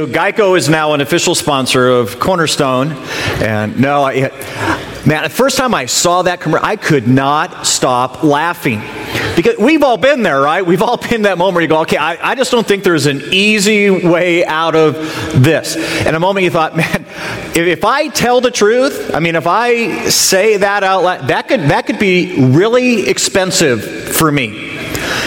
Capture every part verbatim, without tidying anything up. So Geico is now an official sponsor of Cornerstone, and no, I, man, the first time I saw that commercial, I could not stop laughing, because we've all been there, right? We've all been in that moment where you go, okay, I, I just don't think there's an easy way out of this. And a moment you thought, man, if, if I tell the truth, I mean, if I say that out loud, that could that could be really expensive for me.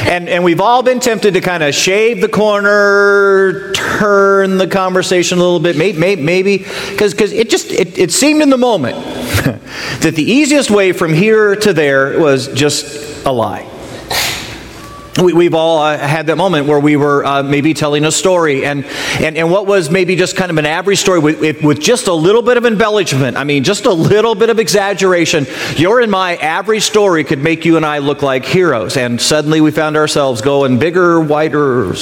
And and we've all been tempted to kind of shave the corner, turn the conversation a little bit, maybe, maybe, because because it just it, it seemed in the moment that the easiest way from here to there was just a lie. We, we've all uh, had that moment where we were uh, maybe telling a story, and, and, and what was maybe just kind of an average story with, with just a little bit of embellishment, I mean, just a little bit of exaggeration, your and my average story could make you and I look like heroes, and suddenly we found ourselves going bigger, wider.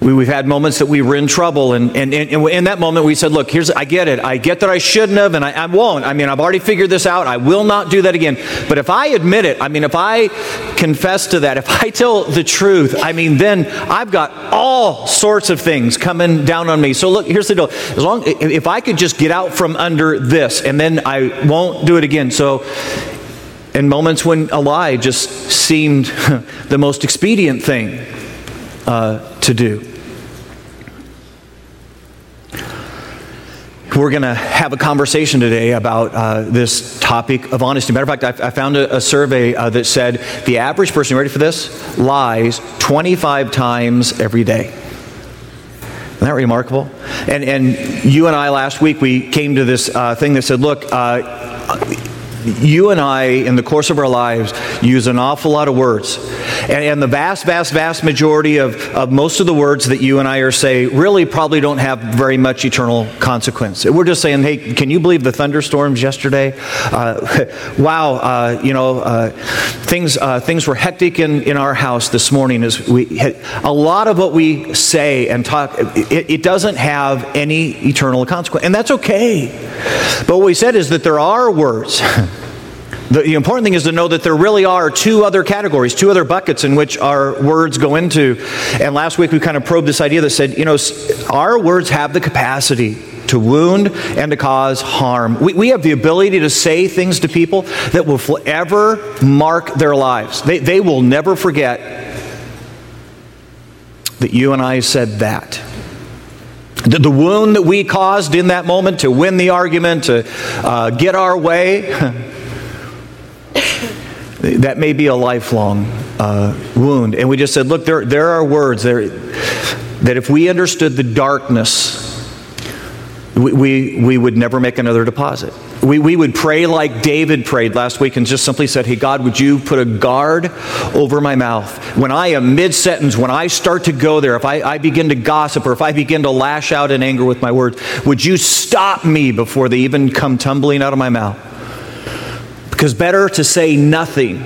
We, we've had moments that we were in trouble, and, and, and in that moment we said, look, here's, I get it. I get that I shouldn't have, and I, I won't. I mean, I've already figured this out. I will not do that again. But if I admit it, I mean, if I confess to that, if I tell the truth, I mean, then I've got all sorts of things coming down on me. So look, here's the deal. As long, if I could just get out from under this, and then I won't do it again. So in moments when a lie just seemed the most expedient thing uh, to do. We're going to have a conversation today about uh, this topic of honesty. Matter of fact, I, I found a, a survey uh, that said the average person, ready for this, lies twenty-five times every day. Isn't that remarkable? And and you and I last week, we came to this uh, thing that said, look, uh, you and I, in the course of our lives, use an awful lot of words. And, and the vast, vast, vast majority of, of most of the words that you and I are say really probably don't have very much eternal consequence. We're just saying, hey, can you believe the thunderstorms yesterday? Uh, wow, uh, you know, uh, things uh, things were hectic in, in our house this morning. As we had, a lot of what we say and talk, it, it doesn't have any eternal consequence. And that's okay. But what we said is that there are words. The, the important thing is to know that there really are two other categories, two other buckets in which our words go into. And last week we kind of probed this idea that said, you know, our words have the capacity to wound and to cause harm. We, we have the ability to say things to people that will forever mark their lives. They, they will never forget that you and I said that. The, the wound that we caused in that moment to win the argument, to uh, get our way. That may be a lifelong uh, wound. And we just said, look, there there are words there that if we understood the darkness, we we, we would never make another deposit. We, we would pray like David prayed last week and just simply said, hey, God, would you put a guard over my mouth? When I am mid-sentence, when I start to go there, if I, I begin to gossip or if I begin to lash out in anger with my words, would you stop me before they even come tumbling out of my mouth? Because better to say nothing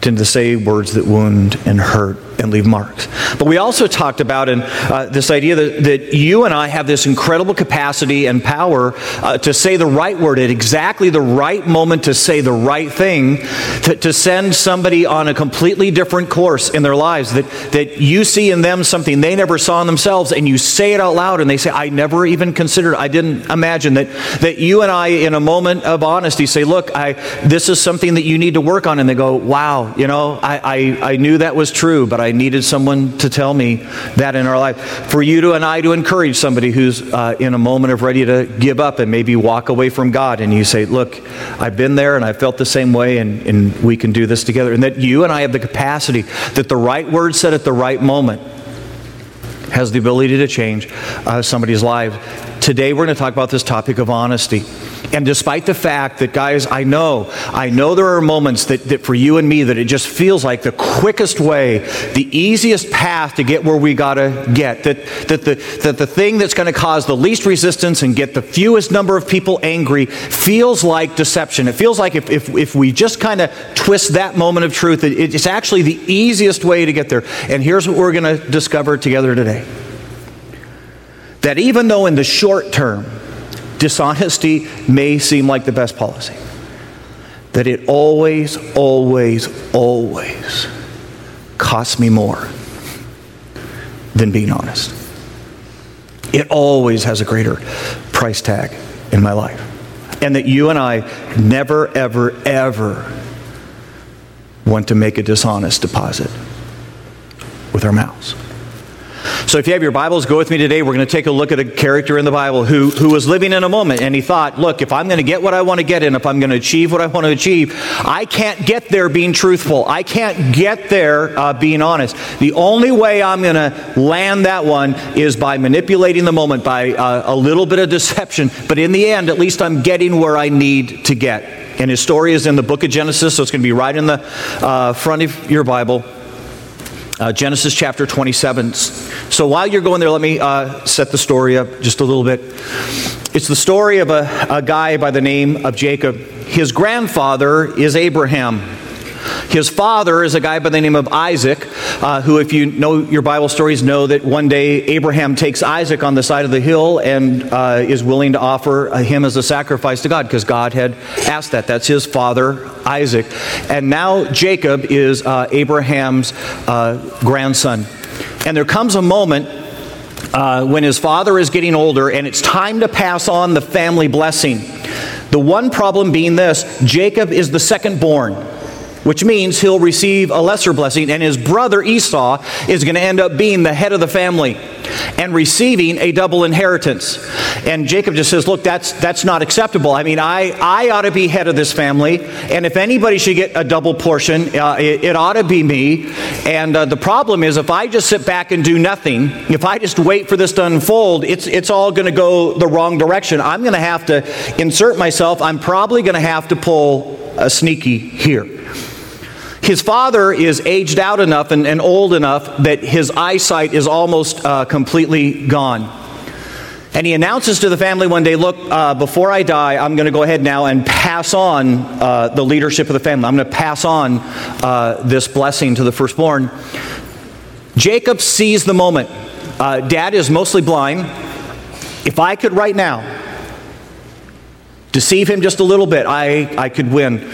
than to say words that wound and hurt and leave marks. But we also talked about in, uh, this idea that, that you and I have this incredible capacity and power uh, to say the right word at exactly the right moment, to say the right thing, to, to send somebody on a completely different course in their lives, that, that you see in them something they never saw in themselves, and you say it out loud, and they say, I never even considered, I didn't imagine, that, that you and I, in a moment of honesty, say, look, I, this is something that you need to work on, and they go, wow, you know, I, I, I knew that was true, but I needed someone to tell me that in our life. For you to and I to encourage somebody who's uh, in a moment of ready to give up and maybe walk away from God, and you say, look, I've been there and I felt the same way, and, and we can do this together. And that you and I have the capacity that the right word said at the right moment has the ability to change uh, somebody's life. Today we're going to talk about this topic of honesty. And despite the fact that, guys, I know, I know there are moments that, that for you and me that it just feels like the quickest way, the easiest path to get where we got to get, that, that, the, that the thing that's going to cause the least resistance and get the fewest number of people angry feels like deception. It feels like if, if, if we just kind of twist that moment of truth, it, it's actually the easiest way to get there. And here's what we're going to discover together today. That even though in the short term, dishonesty may seem like the best policy, that it always, always, always costs me more than being honest. It always has a greater price tag in my life. And that you and I never, ever, ever want to make a dishonest deposit with our mouths. So if you have your Bibles, go with me today. We're going to take a look at a character in the Bible who, who was living in a moment, and he thought, look, if I'm going to get what I want to get and if I'm going to achieve what I want to achieve, I can't get there being truthful. I can't get there uh, being honest. The only way I'm going to land that one is by manipulating the moment, by uh, a little bit of deception. But in the end, at least I'm getting where I need to get. And his story is in the book of Genesis, so it's going to be right in the uh, front of your Bible. Uh, Genesis chapter twenty-seven. So while you're going there, let me uh, set the story up just a little bit. It's the story of a, a guy by the name of Jacob. His grandfather is Abraham. His father is a guy by the name of Isaac, uh, who, if you know your Bible stories, know that one day Abraham takes Isaac on the side of the hill and uh, is willing to offer him as a sacrifice to God, because God had asked that. That's his father, Isaac. And now Jacob is uh, Abraham's uh, grandson. And there comes a moment uh, when his father is getting older and it's time to pass on the family blessing. The one problem being this: Jacob is the second born, which means he'll receive a lesser blessing, and his brother Esau is going to end up being the head of the family and receiving a double inheritance. And Jacob just says, look, that's that's not acceptable. I mean, I, I ought to be head of this family, and if anybody should get a double portion, uh, it, it ought to be me. And uh, the problem is, if I just sit back and do nothing, if I just wait for this to unfold, it's, it's all going to go the wrong direction. I'm going to have to insert myself. I'm probably going to have to pull a sneaky here. His father is aged out enough and, and old enough that his eyesight is almost uh, completely gone. And he announces to the family one day, look, uh, before I die, I'm going to go ahead now and pass on uh, the leadership of the family. I'm going to pass on uh, this blessing to the firstborn. Jacob sees the moment. Uh, Dad is mostly blind. If I could right now deceive him just a little bit, I, I could win.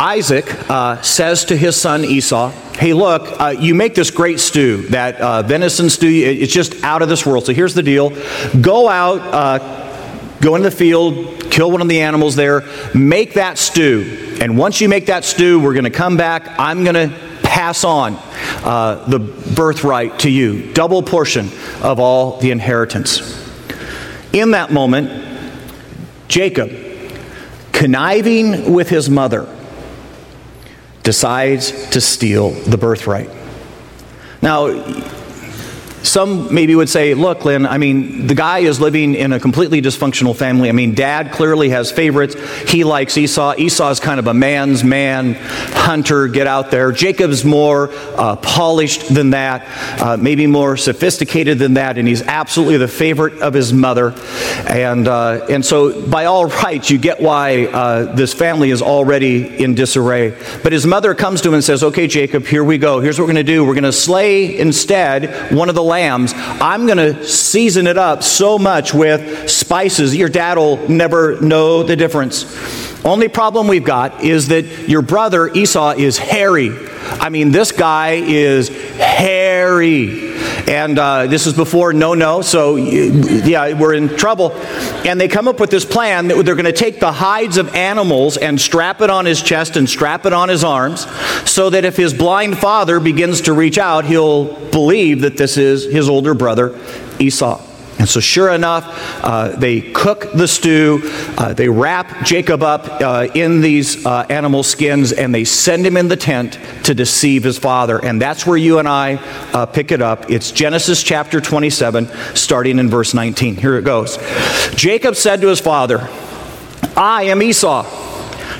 Isaac uh, says to his son Esau, hey, look, uh, you make this great stew, that uh, venison stew, it's just out of this world. So here's the deal. Go out, uh, go into the field, kill one of the animals there, make that stew. And once you make that stew, we're going to come back. I'm going to pass on uh, the birthright to you, double portion of all the inheritance. In that moment, Jacob, conniving with his mother, decides to steal the birthright. Now, some maybe would say, look, Lynn, I mean, the guy is living in a completely dysfunctional family. I mean, Dad clearly has favorites. He likes Esau. Esau's kind of a man's man, hunter, get out there. Jacob's more uh, polished than that, uh, maybe more sophisticated than that, and he's absolutely the favorite of his mother. And uh, and so, by all rights, you get why uh, this family is already in disarray. But his mother comes to him and says, okay, Jacob, here we go. Here's what we're going to do. We're going to slay instead one of the lambs. I'm going to season it up so much with spices your dad will never know the difference. Only problem we've got is that your brother Esau is hairy. I mean, this guy is hairy. And uh, this is before no-no, so yeah, we're in trouble. And they come up with this plan that they're going to take the hides of animals and strap it on his chest and strap it on his arms so that if his blind father begins to reach out, he'll believe that this is his older brother, Esau. And so sure enough, uh, they cook the stew, uh, they wrap Jacob up uh, in these uh, animal skins, and they send him in the tent to deceive his father. And that's where you and I uh, pick it up. It's Genesis chapter twenty-seven, starting in verse nineteen. Here it goes. Jacob said to his father, I am Esau,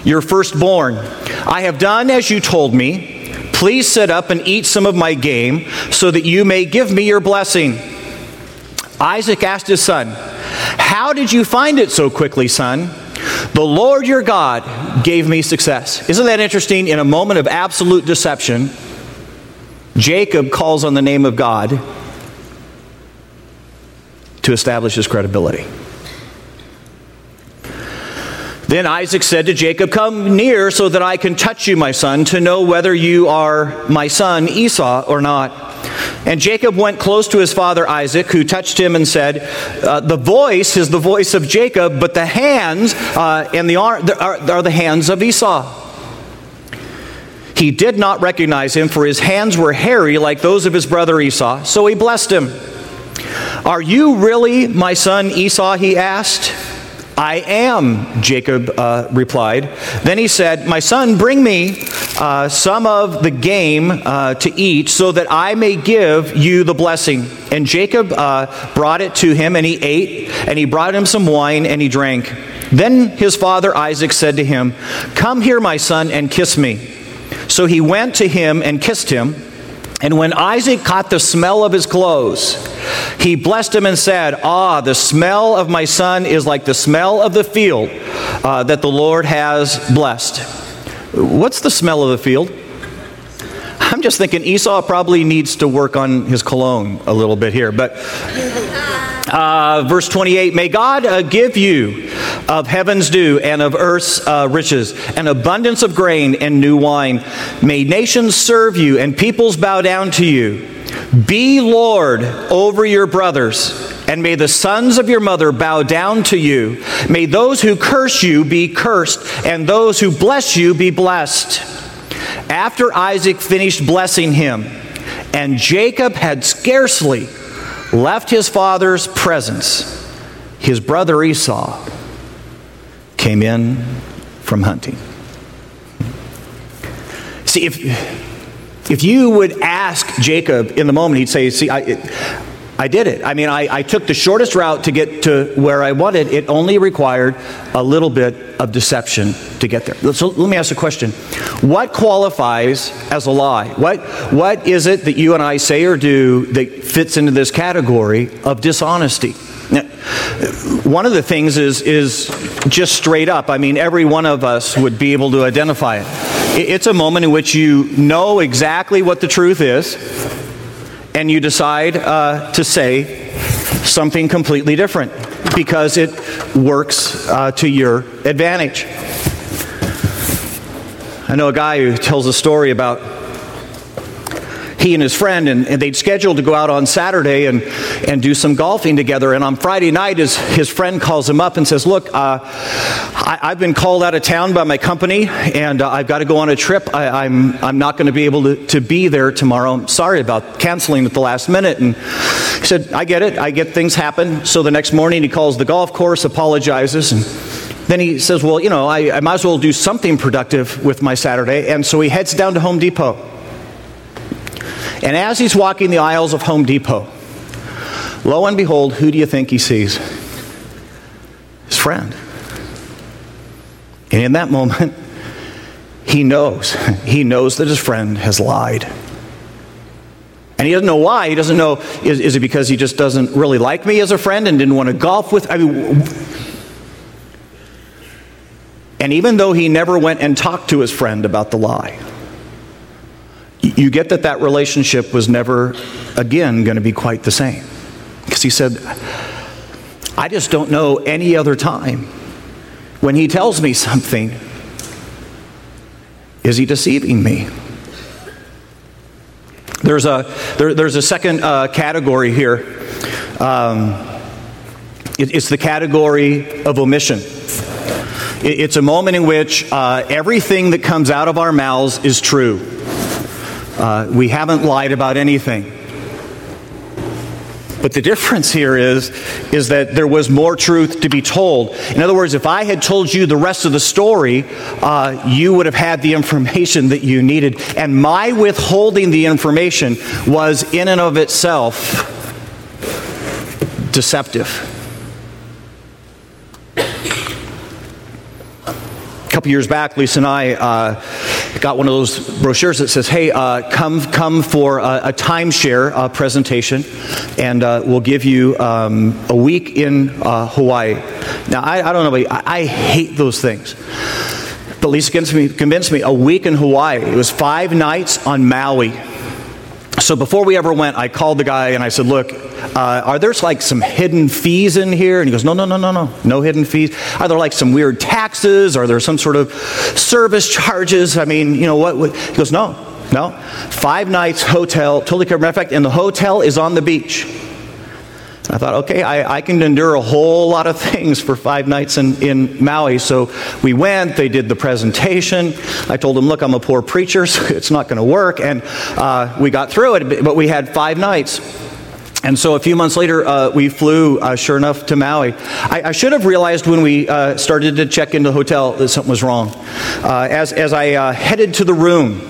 your firstborn. I have done as you told me. Please sit up and eat some of my game so that you may give me your blessing. Isaac asked his son, how did you find it so quickly, son? The Lord your God gave me success. Isn't that interesting? In a moment of absolute deception, Jacob calls on the name of God to establish his credibility. Then Isaac said to Jacob, come near so that I can touch you, my son, to know whether you are my son Esau or not. And Jacob went close to his father Isaac, who touched him and said, uh, the voice is the voice of Jacob, but the hands uh, and the arm are, are the hands of Esau. He did not recognize him, for his hands were hairy like those of his brother Esau, so he blessed him. Are you really my son Esau, he asked. I am, Jacob uh, replied. Then he said, my son, bring me uh, some of the game uh, to eat so that I may give you the blessing. And Jacob uh, brought it to him, and he ate, and he brought him some wine, and he drank. Then his father Isaac said to him, come here, my son, and kiss me. So he went to him and kissed him. And when Isaac caught the smell of his clothes, he blessed him and said, ah, the smell of my son is like the smell of the field uh, that the Lord has blessed. What's the smell of the field? I'm just thinking Esau probably needs to work on his cologne a little bit here. But uh, verse twenty-eight, may God uh, give you of heaven's dew and of earth's uh, riches, an abundance of grain and new wine. May nations serve you and peoples bow down to you. Be Lord over your brothers, and may the sons of your mother bow down to you. May those who curse you be cursed, and those who bless you be blessed. After Isaac finished blessing him, and Jacob had scarcely left his father's presence, his brother Esau came in from hunting. See, if if you would ask Jacob in the moment, he'd say, see, I it, I did it. I mean, I, I took the shortest route to get to where I wanted. It only required a little bit of deception to get there. So let me ask a question. What qualifies as a lie? What what is it that you and I say or do that fits into this category of dishonesty? Now, one of the things is is just straight up. I mean, every one of us would be able to identify it. It's a moment in which you know exactly what the truth is, and you decide uh, to say something completely different because it works uh, to your advantage. I know a guy who tells a story about he and his friend, and, and they'd scheduled to go out on Saturday and, and do some golfing together. And on Friday night, his, his friend calls him up and says, look, uh, I, I've been called out of town by my company, and uh, I've got to go on a trip. I, I'm I'm not going to be able to, to be there tomorrow. I'm sorry about canceling at the last minute. And he said, I get it. I get things happen. So the next morning, he calls the golf course, apologizes, and then he says, well, you know, I, I might as well do something productive with my Saturday. And so he heads down to Home Depot. And as he's walking the aisles of Home Depot, lo and behold, who do you think he sees? His friend. And in that moment, he knows. He knows that his friend has lied. And he doesn't know why. He doesn't know, is, is it because he just doesn't really like me as a friend and didn't want to golf with? I mean, and even though he never went and talked to his friend about the lie, you get that that relationship was never, again, going to be quite the same. Because he said, I just don't know any other time when he tells me something, is he deceiving me? There's a, there, there's a second uh, category here. Um, it, it's the category of omission. It, it's a moment in which uh, everything that comes out of our mouths is true. Uh, we haven't lied about anything. But the difference here is, is that there was more truth to be told. In other words, if I had told you the rest of the story, uh, you would have had the information that you needed. And my withholding the information was in and of itself deceptive. A couple years back, Lisa and I uh, got one of those brochures that says, hey, uh, come come for a, a timeshare uh, presentation, and uh, we'll give you um, a week in uh, Hawaii. Now, I, I don't know, but I, I hate those things. But Lisa convinced me, convinced me, a week in Hawaii. It was five nights on Maui. So before we ever went, I called the guy and I said, look, uh, are there like some hidden fees in here? And he goes, no, no, no, no, no, no hidden fees. Are there like some weird taxes? Are there some sort of service charges? I mean, you know what? what? He goes, no. No? Five nights, hotel, totally covered. Matter of fact, and the hotel is on the beach. I thought, okay, I, I can endure a whole lot of things for five nights in, in Maui. So we went, they did the presentation. I told them, look, I'm a poor preacher, so it's not going to work. And uh, we got through it, but we had five nights. And so a few months later, uh, we flew, uh, sure enough, to Maui. I, I should have realized when we uh, started to check into the hotel that something was wrong. Uh, as, as I uh, headed to the room,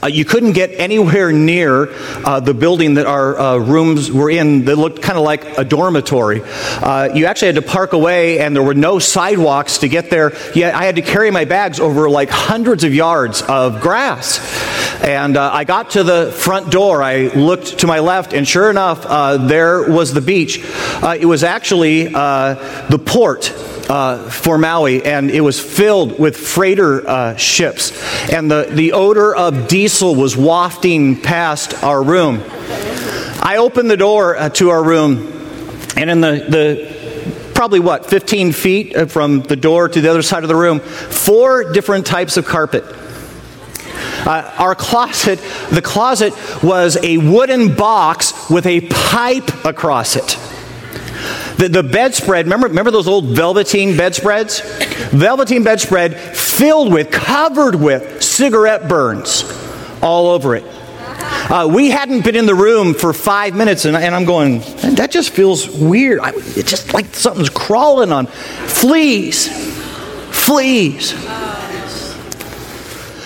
Uh, you couldn't get anywhere near uh, the building that our uh, rooms were in that looked kind of like a dormitory. Uh, you actually had to park away, and there were no sidewalks to get there. Yet I had to carry my bags over like hundreds of yards of grass. And uh, I got to the front door. I looked to my left, and sure enough, uh, there was the beach. Uh, it was actually uh, the port Uh, for Maui, and it was filled with freighter uh, ships, and the, the odor of diesel was wafting past our room. I opened the door uh, to our room, and in the, the probably what, fifteen feet from the door to the other side of the room, four different types of carpet. Uh, our closet, the closet was a wooden box with a pipe across it. The, the bedspread, remember, remember those old velveteen bedspreads? Velveteen bedspread filled with, covered with cigarette burns all over it. Uh, we hadn't been in the room for five minutes, and, and I'm going, that just feels weird. I, it's just like something's crawling on. Fleas. Fleas.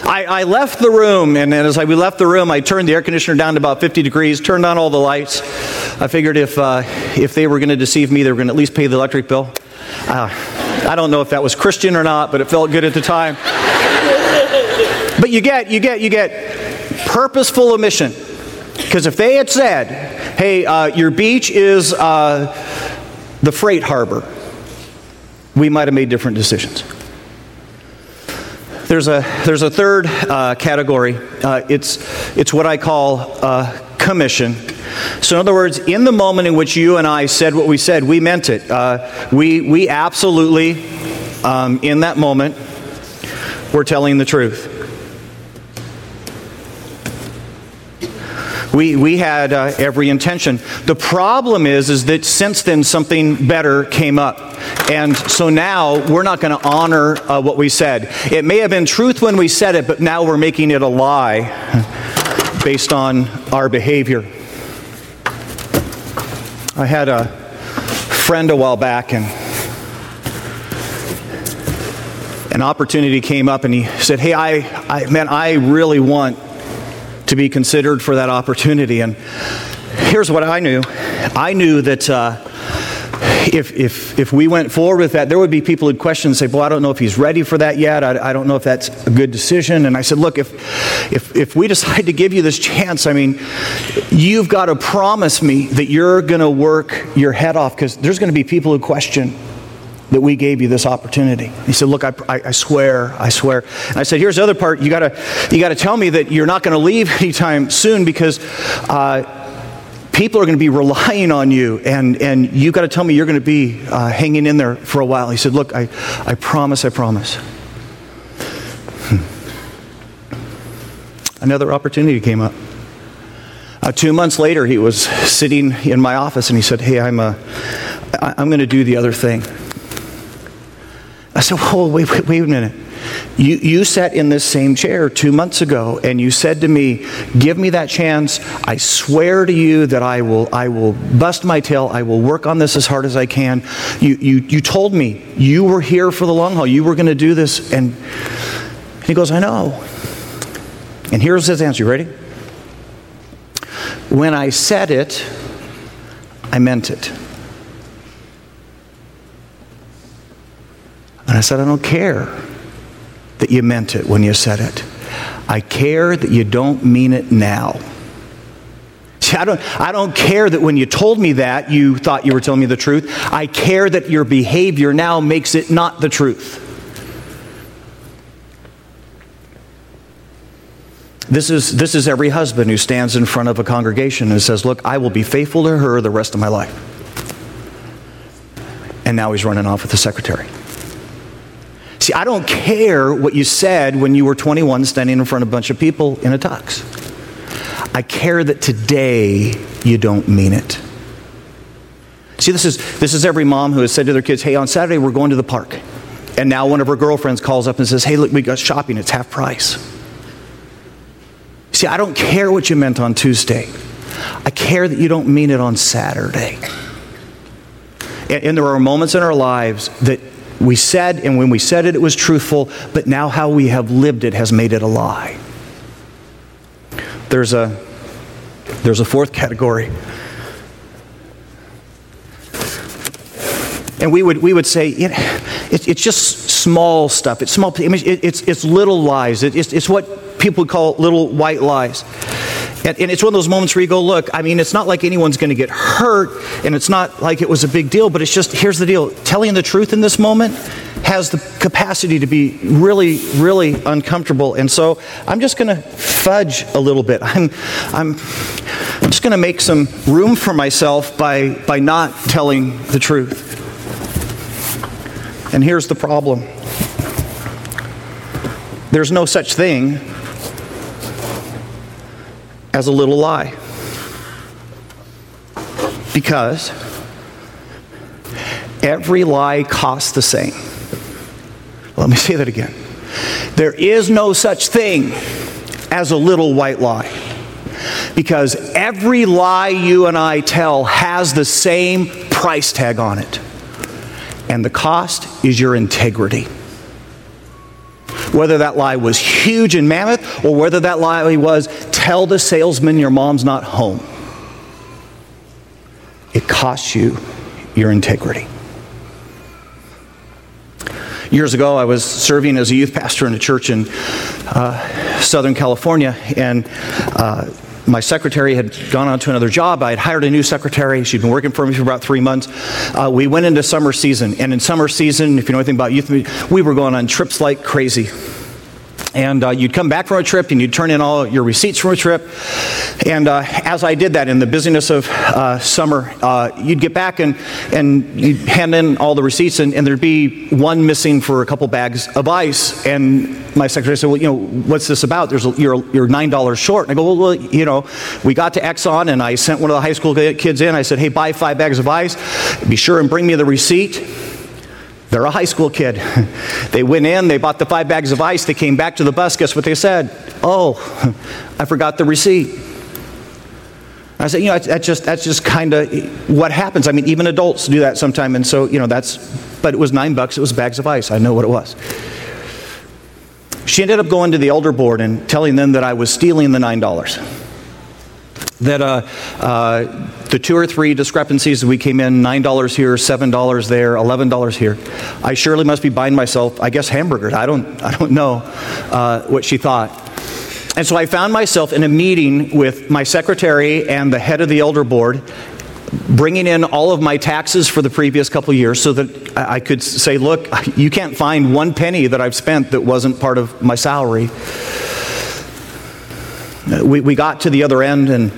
I, I left the room, and as I, we left the room, I turned the air conditioner down to about fifty degrees, turned on all the lights. I figured if uh, if they were going to deceive me, they were going to at least pay the electric bill. Uh, I don't know if that was Christian or not, but it felt good at the time. But you get, you get, you get purposeful omission. Because if they had said, hey, uh, your beach is uh, the freight harbor, we might have made different decisions. There's a there's a third uh, category. Uh, it's it's what I call uh, commission. So in other words, in the moment in which you and I said what we said, we meant it. Uh, we we absolutely, um, in that moment, were telling the truth. We we had uh, every intention. The problem is is that since then something better came up. And so now we're not going to honor uh, what we said. It may have been truth when we said it, but now we're making it a lie based on our behavior. I had a friend a while back, and an opportunity came up, and he said, hey, I, I man, I really want to be considered for that opportunity. And here's what I knew. I knew that... Uh, If, if if we went forward with that, there would be people who'd question and say, well, I don't know if he's ready for that yet. I, I don't know if that's a good decision. And I said, look, if, if if we decide to give you this chance, I mean, you've got to promise me that you're going to work your head off, because there's going to be people who question that we gave you this opportunity. He said, look, I, I, I swear, I swear. And I said, here's the other part. You gotta you got to tell me that you're not going to leave anytime soon, because... Uh, People are going to be relying on you, and, and you've got to tell me you're going to be uh, hanging in there for a while. He said, look, I, I promise, I promise. Hmm. Another opportunity came up. Uh, two months later, he was sitting in my office, and he said, hey, I'm, a, I, I'm going to do the other thing. I said, whoa, wait, wait, wait a minute. You you sat in this same chair two months ago, and you said to me, give me that chance. I swear to you that I will I will bust my tail. I will work on this as hard as I can. You you you told me you were here for the long haul. You were going to do this. And, and he goes, I know. And here's his answer. You ready? When I said it, I meant it. And I said, I don't care that you meant it when you said it. I care that you don't mean it now. See, I don't, I don't care that when you told me that, you thought you were telling me the truth. I care that your behavior now makes it not the truth. This is, this is every husband who stands in front of a congregation and says, look, I will be faithful to her the rest of my life. And now he's running off with the secretary. See, I don't care what you said when you were twenty-one standing in front of a bunch of people in a tux. I care that today you don't mean it. See, this is this is every mom who has said to their kids, hey, on Saturday we're going to the park. And now one of her girlfriends calls up and says, hey, look, we got shopping. It's half price. See, I don't care what you meant on Tuesday. I care that you don't mean it on Saturday. And, and there are moments in our lives that we said, and when we said it, it was truthful, but now how we have lived it has made it a lie. There's a, there's a fourth category. And we would we would say, you know, it, it's just small stuff. It's small. I mean, it, it's it's little lies. It, it's it's what people call little white lies. And, and it's one of those moments where you go, look, I mean, it's not like anyone's going to get hurt, and it's not like it was a big deal, but it's just, here's the deal. Telling the truth in this moment has the capacity to be really, really uncomfortable. And so I'm just going to fudge a little bit. I'm I'm, I'm just going to make some room for myself by, by not telling the truth. And here's the problem. There's no such thing as a little lie. Because every lie costs the same. Let me say that again. There is no such thing as a little white lie. Because every lie you and I tell has the same price tag on it. And the cost is your integrity. Whether that lie was huge and mammoth, or whether that lie was, tell the salesman your mom's not home. It costs you your integrity. Years ago, I was serving as a youth pastor in a church in uh, Southern California, and uh, my secretary had gone on to another job. I had hired a new secretary. She'd been working for me for about three months. Uh, we went into summer season. And in summer season, if you know anything about youth, we were going on trips like crazy. And uh, you'd come back from a trip, and you'd turn in all your receipts from a trip. And uh, as I did that in the busyness of uh, summer, uh, you'd get back, and, and you'd hand in all the receipts, and, and there'd be one missing for a couple bags of ice. And my secretary said, well, you know, what's this about? There's a, you're, you're nine dollars short. And I go, well, well, you know, we got to Exxon, and I sent one of the high school kids in. I said, hey, buy five bags of ice. Be sure and bring me the receipt. They're a high school kid. They went in, they bought the five bags of ice, they came back to the bus, guess what they said? Oh, I forgot the receipt. I said, you know, that's just that's just kind of what happens. I mean, even adults do that sometime, and so, you know, that's, but it was nine bucks, it was bags of ice, I know what it was. She ended up going to the elder board and telling them that I was stealing the nine dollars. That uh, uh, the two or three discrepancies that we came in, nine dollars here, seven dollars there, eleven dollars here. I surely must be buying myself, I guess, hamburgers. I don't, I don't know uh, what she thought. And so I found myself in a meeting with my secretary and the head of the elder board, bringing in all of my taxes for the previous couple years so that I could say, look, you can't find one penny that I've spent that wasn't part of my salary. We we got to the other end, and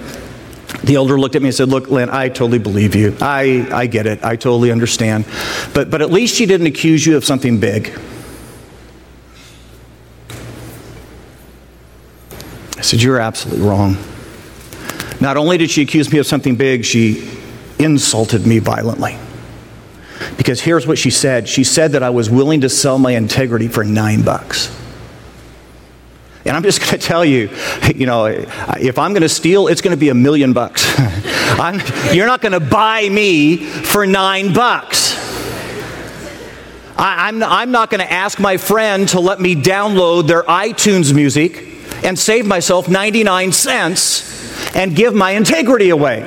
the elder looked at me and said, look, Lynn, I totally believe you. I, I get it. I totally understand. But but at least she didn't accuse you of something big. I said, you're absolutely wrong. Not only did she accuse me of something big, she insulted me violently. Because here's what she said. She said that I was willing to sell my integrity for nine bucks. And I'm just going to tell you, you know, if I'm going to steal, it's going to be a million bucks. I'm, you're not going to buy me for nine bucks. I, I'm, I'm not going to ask my friend to let me download their iTunes music and save myself ninety-nine cents and give my integrity away.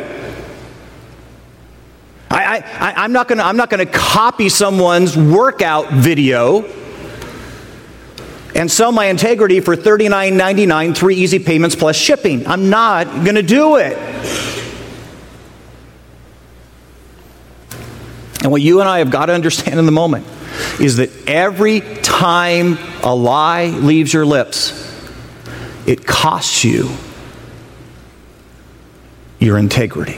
I, I, I'm not going to, I'm not going to copy someone's workout video and sell my integrity for thirty-nine ninety-nine, three easy payments plus shipping. I'm not going to do it. And what you and I have got to understand in the moment is that every time a lie leaves your lips, it costs you your integrity.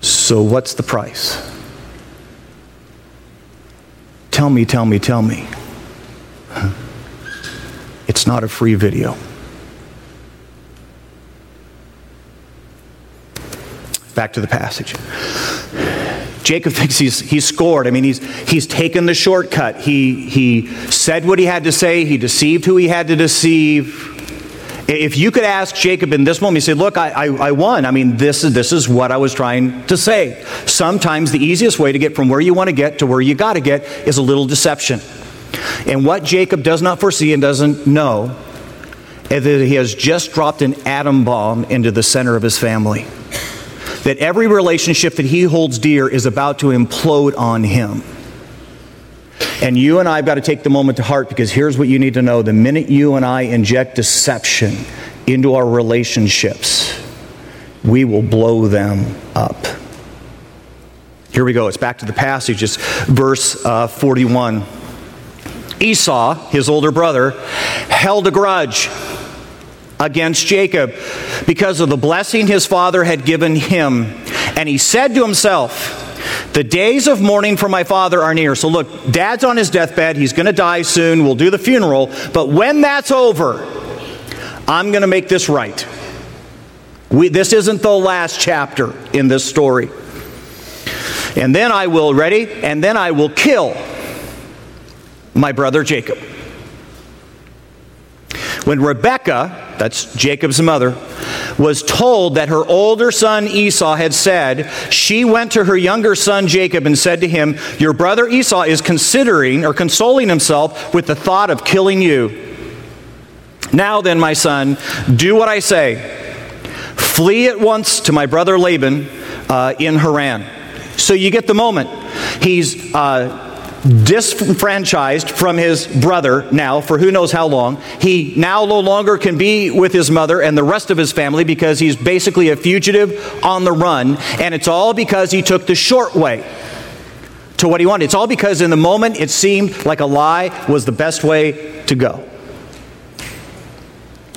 So what's the price? tell me, tell me, tell me. It's not a free video. Back to the passage. Jacob thinks he's he's scored. I mean, he's he's taken the shortcut. He he said what he had to say. He deceived who he had to deceive. If you could ask Jacob in this moment, you say, "Look, I, I I won. I mean, this is this is what I was trying to say." Sometimes the easiest way to get from where you want to get to where you got to get is a little deception. And what Jacob does not foresee and doesn't know is that he has just dropped an atom bomb into the center of his family. That every relationship that he holds dear is about to implode on him. And you and I have got to take the moment to heart, because here's what you need to know. The minute you and I inject deception into our relationships, we will blow them up. Here we go. It's back to the passage. It's verse uh, forty-one. Esau, his older brother, held a grudge against Jacob because of the blessing his father had given him. And he said to himself, "The days of mourning for my father are near." So look, dad's on his deathbed. He's going to die soon. We'll do the funeral. But when that's over, I'm going to make this right. We, this isn't the last chapter in this story. And then I will, ready? And then I will kill my brother Jacob. When Rebekah, that's Jacob's mother, was told that her older son Esau had said, she went to her younger son Jacob and said to him, "Your brother Esau is considering or consoling himself with the thought of killing you. Now then, my son, do what I say. Flee at once to my brother Laban uh, in Haran." So you get the moment. He's uh, disfranchised from his brother now for who knows how long. He now no longer can be with his mother and the rest of his family, because he's basically a fugitive on the run, and it's all because he took the short way to what he wanted. It's all because in the moment it seemed like a lie was the best way to go.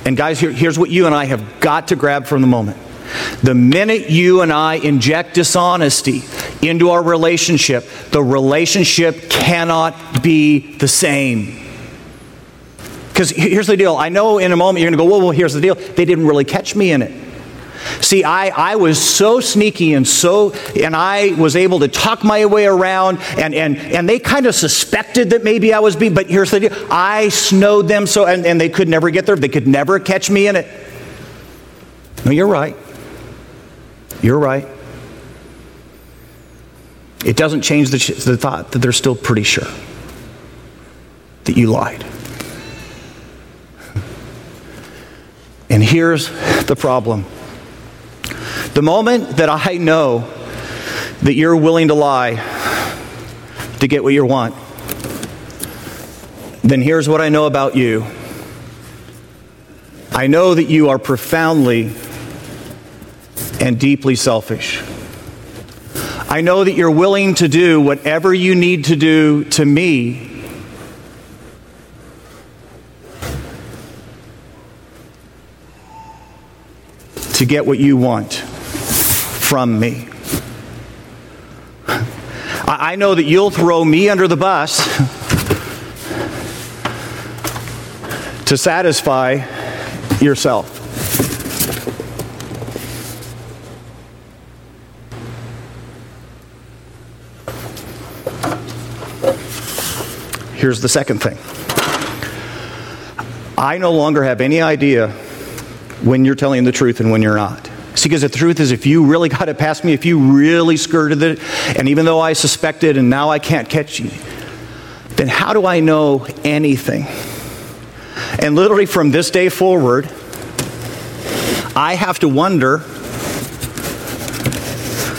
And guys, here, here's what you and I have got to grab from the moment. The minute you and I inject dishonesty into our relationship, the relationship cannot be the same. Because here's the deal. I know in a moment you're going to go, well, well, here's the deal. They didn't really catch me in it. See, I, I was so sneaky and so, and I was able to talk my way around, and, and, and they kind of suspected that maybe I was being, but here's the deal. I snowed them so, and, and they could never get there. They could never catch me in it. No, you're right. You're right. It doesn't change the, sh- the thought that they're still pretty sure that you lied. And here's the problem. The moment that I know that you're willing to lie to get what you want, then here's what I know about you. I know that you are profoundly and deeply selfish. I know that you're willing to do whatever you need to do to me to get what you want from me. I know that you'll throw me under the bus to satisfy yourself. Here's the second thing. I no longer have any idea when you're telling the truth and when you're not. See, because the truth is, if you really got it past me, if you really skirted it, and even though I suspected and now I can't catch you, then how do I know anything? And literally from this day forward, I have to wonder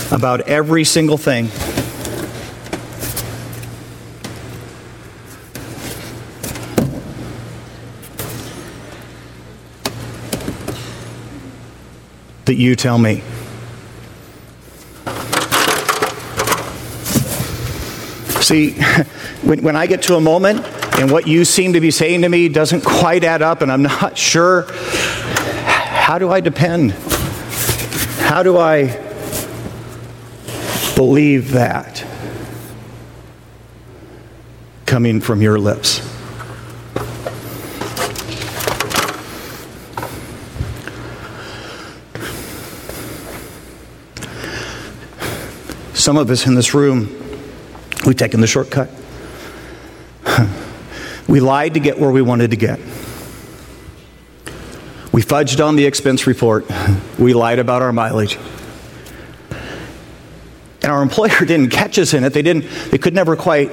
about every single thing that you tell me. See, when, when I get to a moment and what you seem to be saying to me doesn't quite add up and I'm not sure, how do I depend? How do I believe that? coming from your lips. Some of us in this room, we've taken the shortcut. We lied to get where we wanted to get. We fudged on the expense report. We lied about our mileage. And our employer didn't catch us in it. They didn't, they could never quite.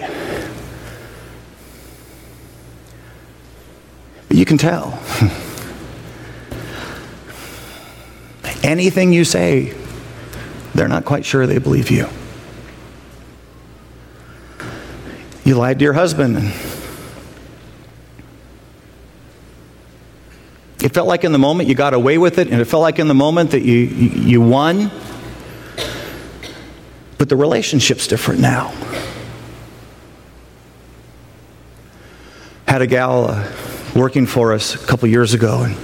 But you can tell. Anything you say, they're not quite sure they believe you. You lied to your husband. It felt like in the moment you got away with it, and it felt like in the moment that you, you, you won. But the relationship's different now. Had a gal uh, working for us a couple years ago, and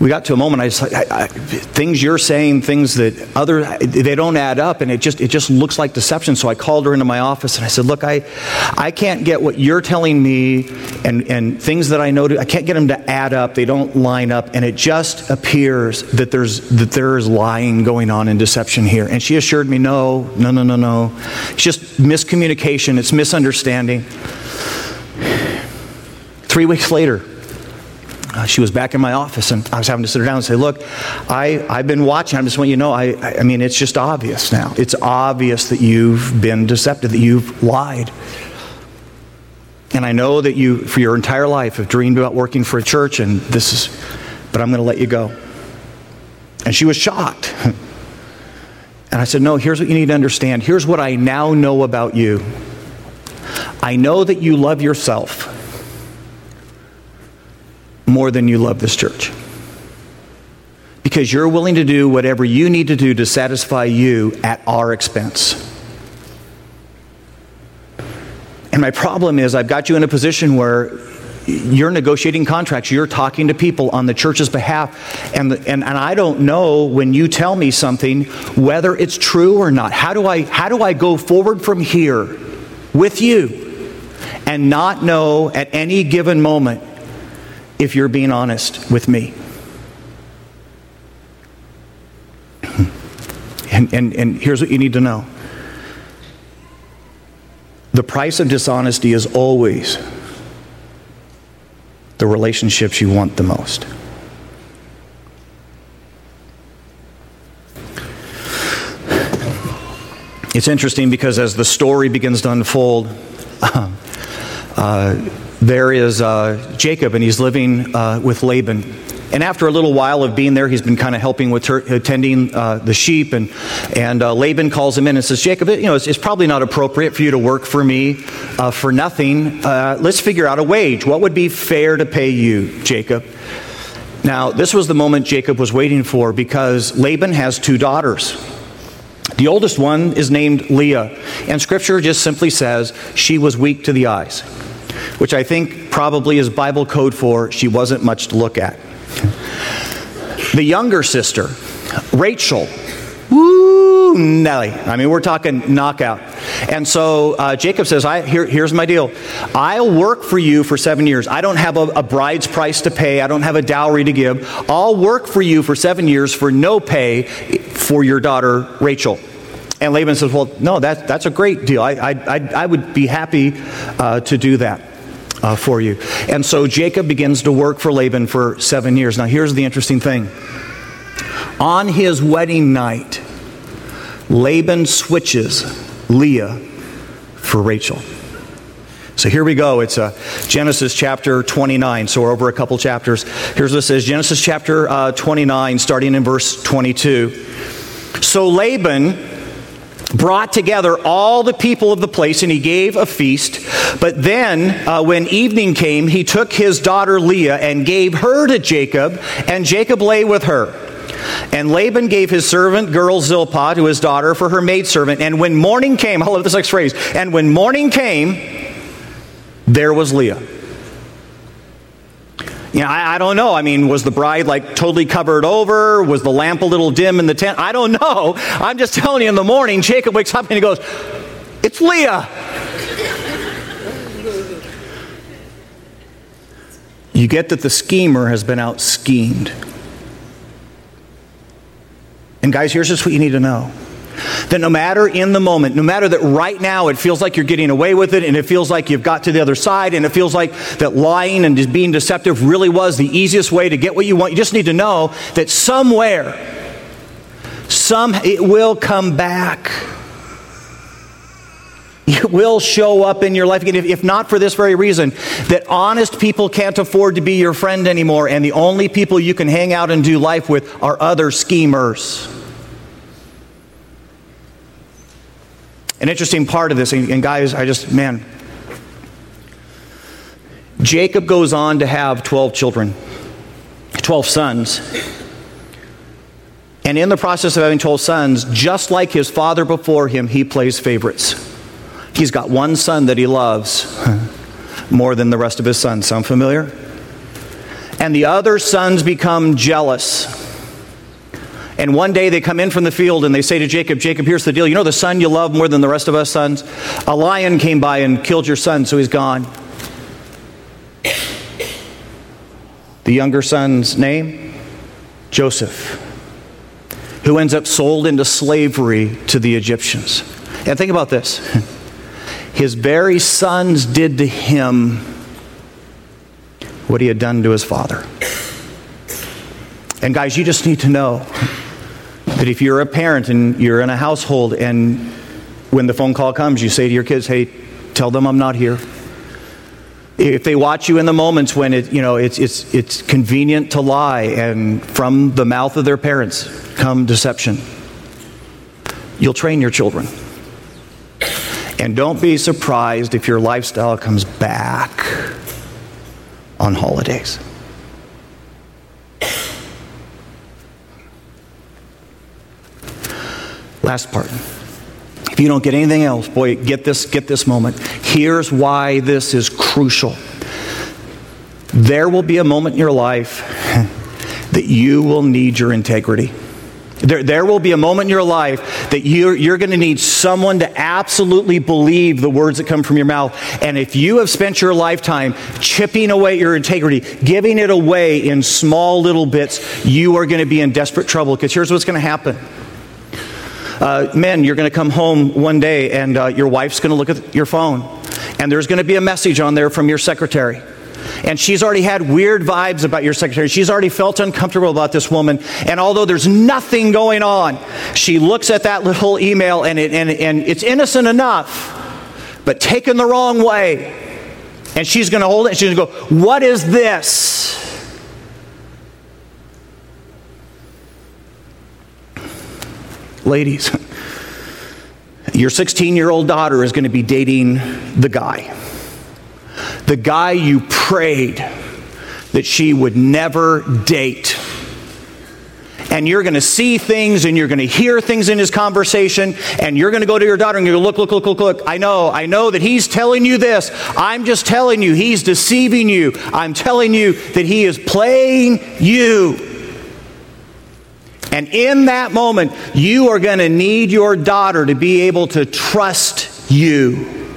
we got to a moment. I just like I, I, things you're saying, things that other they don't add up, and it just it just looks like deception. So I called her into my office and I said, "Look, I, I can't get what you're telling me, and and things that I know to, I can't get them to add up. They don't line up, and it just appears that there's that there is lying going on and deception here." And she assured me, "No, no, no, no, no. It's just miscommunication. It's misunderstanding." Three weeks later. Uh, she was back in my office, and I was having to sit her down and say, look, I, I've been watching. I just want you to know, I, I mean, it's just obvious now. It's obvious that you've been deceptive, that you've lied. And I know that you, for your entire life, have dreamed about working for a church, and this is, but I'm going to let you go. And she was shocked. And I said, no, here's what you need to understand. Here's what I now know about you. I know that you love yourself more than you love this church. Because you're willing to do whatever you need to do to satisfy you at our expense. And my problem is I've got you in a position where you're negotiating contracts, you're talking to people on the church's behalf, and, the, and and I don't know when you tell me something whether it's true or not. How do I how do I go forward from here with you and not know at any given moment if you're being honest with me? And, and, and here's what you need to know. The price of dishonesty is always the relationships you want the most. It's interesting because as the story begins to unfold, uh, uh, There is uh, Jacob, and he's living uh, with Laban. And after a little while of being there, he's been kind of helping with her, attending uh, the sheep. And and uh, Laban calls him in and says, Jacob, you know, it's, it's probably not appropriate for you to work for me uh, for nothing. Uh, let's figure out a wage. What would be fair to pay you, Jacob? Now, this was the moment Jacob was waiting for, because Laban has two daughters. The oldest one is named Leah. And Scripture just simply says she was weak to the eyes, which I think probably is Bible code for she wasn't much to look at. The younger sister, Rachel, woo, Nelly. I mean, we're talking knockout. And so uh, Jacob says, I, here, here's my deal. I'll work for you for seven years. I don't have a, a bride's price to pay. I don't have a dowry to give. I'll work for you for seven years for no pay for your daughter, Rachel. And Laban says, well, no, that, that's a great deal. I, I, I would be happy uh, to do that uh, for you. And so Jacob begins to work for Laban for seven years. Now, here's the interesting thing. On his wedding night, Laban switches Leah for Rachel. So here we go. It's uh, Genesis chapter twenty-nine. So we're over a couple chapters. Here's what it says. Genesis chapter uh, twenty-nine, starting in verse twenty-two. So Laban brought together all the people of the place, and he gave a feast. But then, uh, when evening came, he took his daughter Leah and gave her to Jacob, and Jacob lay with her. And Laban gave his servant girl Zilpah to his daughter for her maidservant. And when morning came, I love this next phrase, and when morning came, there was Leah. You know, I, I don't know. I mean, was the bride like totally covered over? Was the lamp a little dim in the tent? I don't know. I'm just telling you, in the morning, Jacob wakes up and he goes, It's Leah. You get that the schemer has been out schemed. And guys, here's just what you need to know. That no matter in the moment, no matter that right now it feels like you're getting away with it and it feels like you've got to the other side and it feels like that lying and just being deceptive really was the easiest way to get what you want, you just need to know that somewhere, some, it will come back. It will show up in your life again, if not for this very reason, that honest people can't afford to be your friend anymore, and the only people you can hang out and do life with are other schemers. An interesting part of this, and guys, I just, man, Jacob goes on to have twelve children, twelve sons. And in the process of having twelve sons, just like his father before him, he plays favorites. He's got one son that he loves more than the rest of his sons. Sound familiar? And the other sons become jealous. And one day they come in from the field and they say to Jacob, Jacob, here's the deal. You know the son you love more than the rest of us sons? A lion came by and killed your son, so he's gone. The younger son's name? Joseph, who ends up sold into slavery to the Egyptians. And think about this. His very sons did to him what he had done to his father. And guys, you just need to know that if you're a parent and you're in a household and when the phone call comes, you say to your kids, hey, tell them I'm not here. If they watch you in the moments when it, you know, it's, it's, it's convenient to lie, and from the mouth of their parents come deception, you'll train your children. And don't be surprised if your lifestyle comes back on holidays. Last part. If you don't get anything else, boy, get this, get this moment. Here's why this is crucial. There will be a moment in your life that you will need your integrity. There, there will be a moment in your life that you're, you're going to need someone to absolutely believe the words that come from your mouth. And if you have spent your lifetime chipping away your integrity, giving it away in small little bits, you are going to be in desperate trouble. Because here's what's going to happen. Uh, men, you're going to come home one day and uh, your wife's going to look at your phone. And there's going to be a message on there from your secretary. And she's already had weird vibes about your secretary. She's already felt uncomfortable about this woman. And although there's nothing going on, she looks at that little email, and, it, and, and it's innocent enough, but taken the wrong way. And she's going to hold it and she's going to go, what is this? Ladies, your sixteen-year-old daughter is going to be dating the guy. The guy you prayed that she would never date. And you're going to see things and you're going to hear things in his conversation, and you're going to go to your daughter and you're going to look, look, look, look, look. I know, I know that he's telling you this. I'm just telling you, he's deceiving you. I'm telling you that he is playing you. And in that moment, you are going to need your daughter to be able to trust you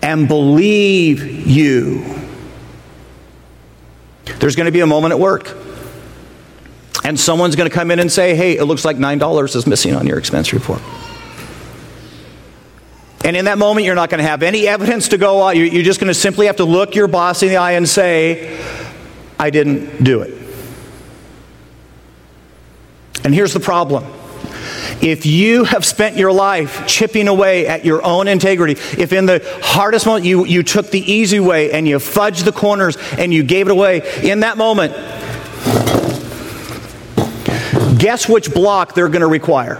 and believe you. There's going to be a moment at work, and someone's going to come in and say, hey, it looks like nine dollars is missing on your expense report. And in that moment, you're not going to have any evidence to go on. You're just going to simply have to look your boss in the eye and say, I didn't do it. And here's the problem. If you have spent your life chipping away at your own integrity, if in the hardest moment you, you took the easy way and you fudged the corners and you gave it away, in that moment, guess which block they're going to require?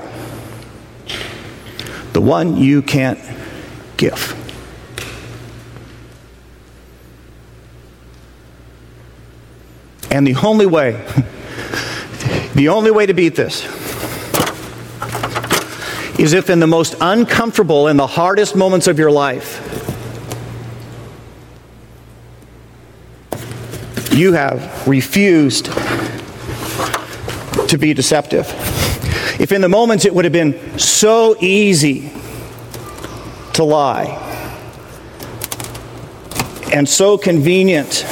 The one you can't give. And the only way, the only way to beat this is if in the most uncomfortable and the hardest moments of your life, you have refused to be deceptive. If in the moments it would have been so easy to lie, and so convenient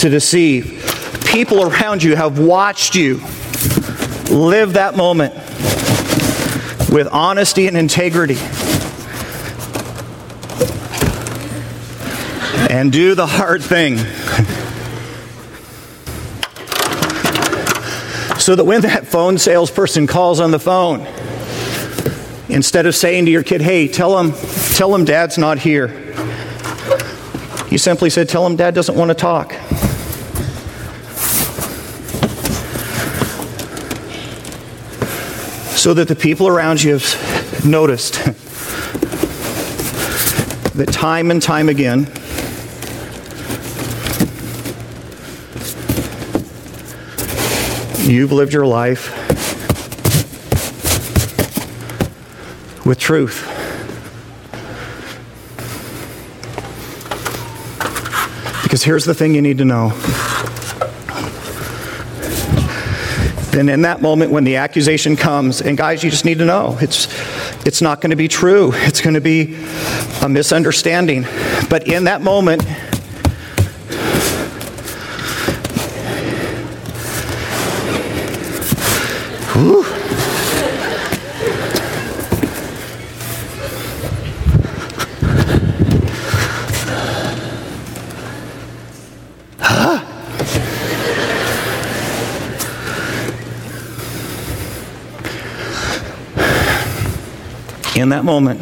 to deceive. People around you have watched you live that moment with honesty and integrity and do the hard thing so that when that phone salesperson calls on the phone, instead of saying to your kid, hey, tell him, tell him Dad's not here, you simply said, tell him Dad doesn't want to talk. So that the people around you have noticed that time and time again, you've lived your life with truth. Because here's the thing you need to know. And in that moment when the accusation comes, and guys, you just need to know, it's it's not going to be true. It's going to be a misunderstanding. But in that moment, whew, in that moment,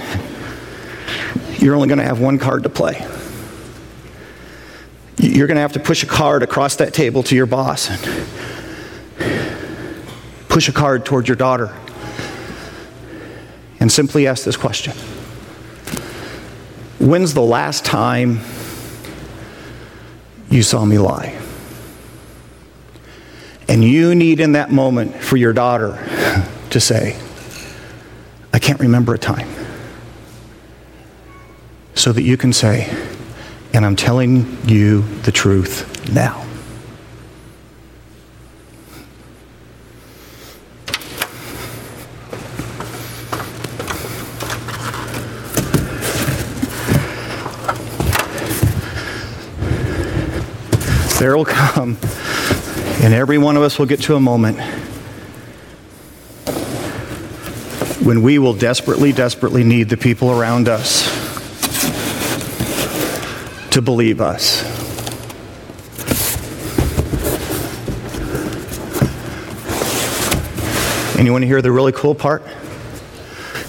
you're only going to have one card to play. You're going to have to push a card across that table to your boss. And push a card toward your daughter. And simply ask this question. When's the last time you saw me lie? And you need in that moment for your daughter to say, I can't remember a time. So that you can say, and I'm telling you the truth now. There will come, and every one of us will get to a moment when we will desperately, desperately need the people around us to believe us. And you want to hear the really cool part?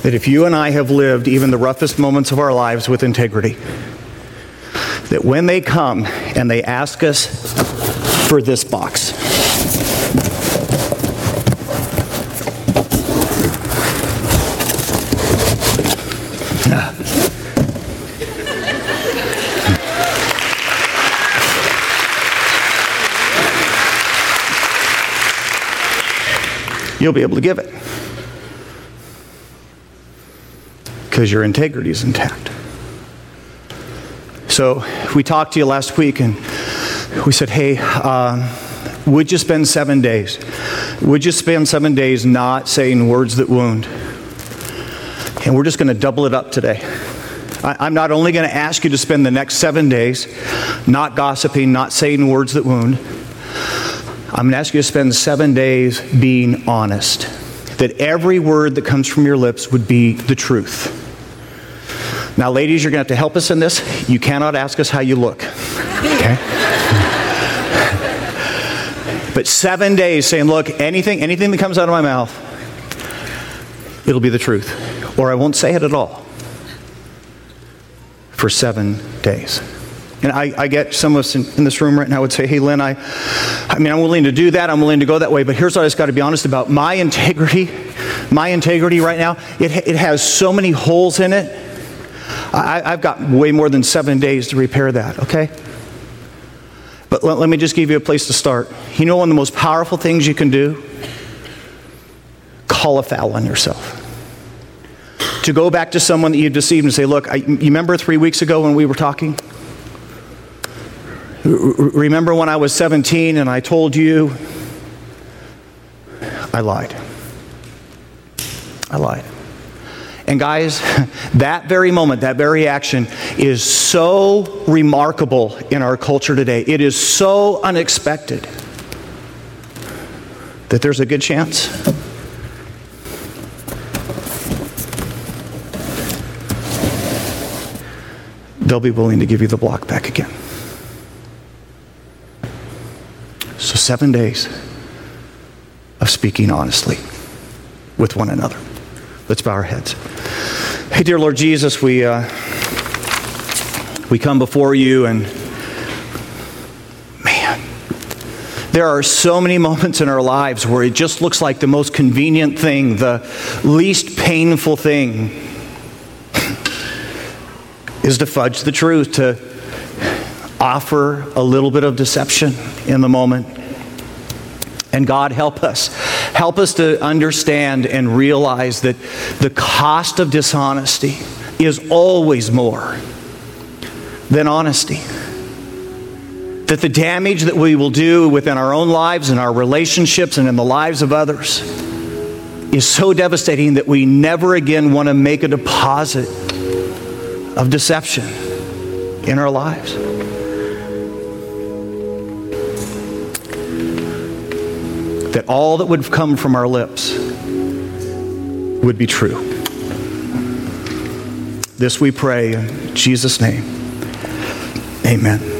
That if you and I have lived even the roughest moments of our lives with integrity, that when they come and they ask us for this box, you'll be able to give it. Because your integrity is intact. So we talked to you last week and we said, hey, um, would you spend seven days? Would you spend seven days not saying words that wound? And we're just going to double it up today. I- I'm not only going to ask you to spend the next seven days not gossiping, not saying words that wound. I'm going to ask you to spend seven days being honest. That every word that comes from your lips would be the truth. Now, ladies, you're going to have to help us in this. You cannot ask us how you look. Okay? But seven days saying, look, anything, anything that comes out of my mouth, it'll be the truth. Or I won't say it at all. For seven days. And I, I get some of us in, in this room right now would say, hey, Lynn, I, I mean, I'm willing to do that. I'm willing to go that way. But here's what I just got to be honest about. My integrity, my integrity right now, it, it has so many holes in it. I, I've got way more than seven days to repair that, okay? But let, let me just give you a place to start. You know one of the most powerful things you can do? Call a foul on yourself. To go back to someone that you've deceived and say, look, I, you remember three weeks ago when we were talking? Remember when I was seventeen and I told you I lied. I lied. And guys, that very moment, that very action is so remarkable in our culture today. It is so unexpected that there's a good chance they'll be willing to give you the block back again. So seven days of speaking honestly with one another. Let's bow our heads. Hey, dear Lord Jesus, we uh, we come before you, and man, there are so many moments in our lives where it just looks like the most convenient thing, the least painful thing, is to fudge the truth, to offer a little bit of deception in the moment. And God, help us. Help us to understand and realize that the cost of dishonesty is always more than honesty. That the damage that we will do within our own lives and our relationships and in the lives of others is so devastating that we never again want to make a deposit of deception in our lives. That all that would come from our lips would be true. This we pray in Jesus' name. Amen.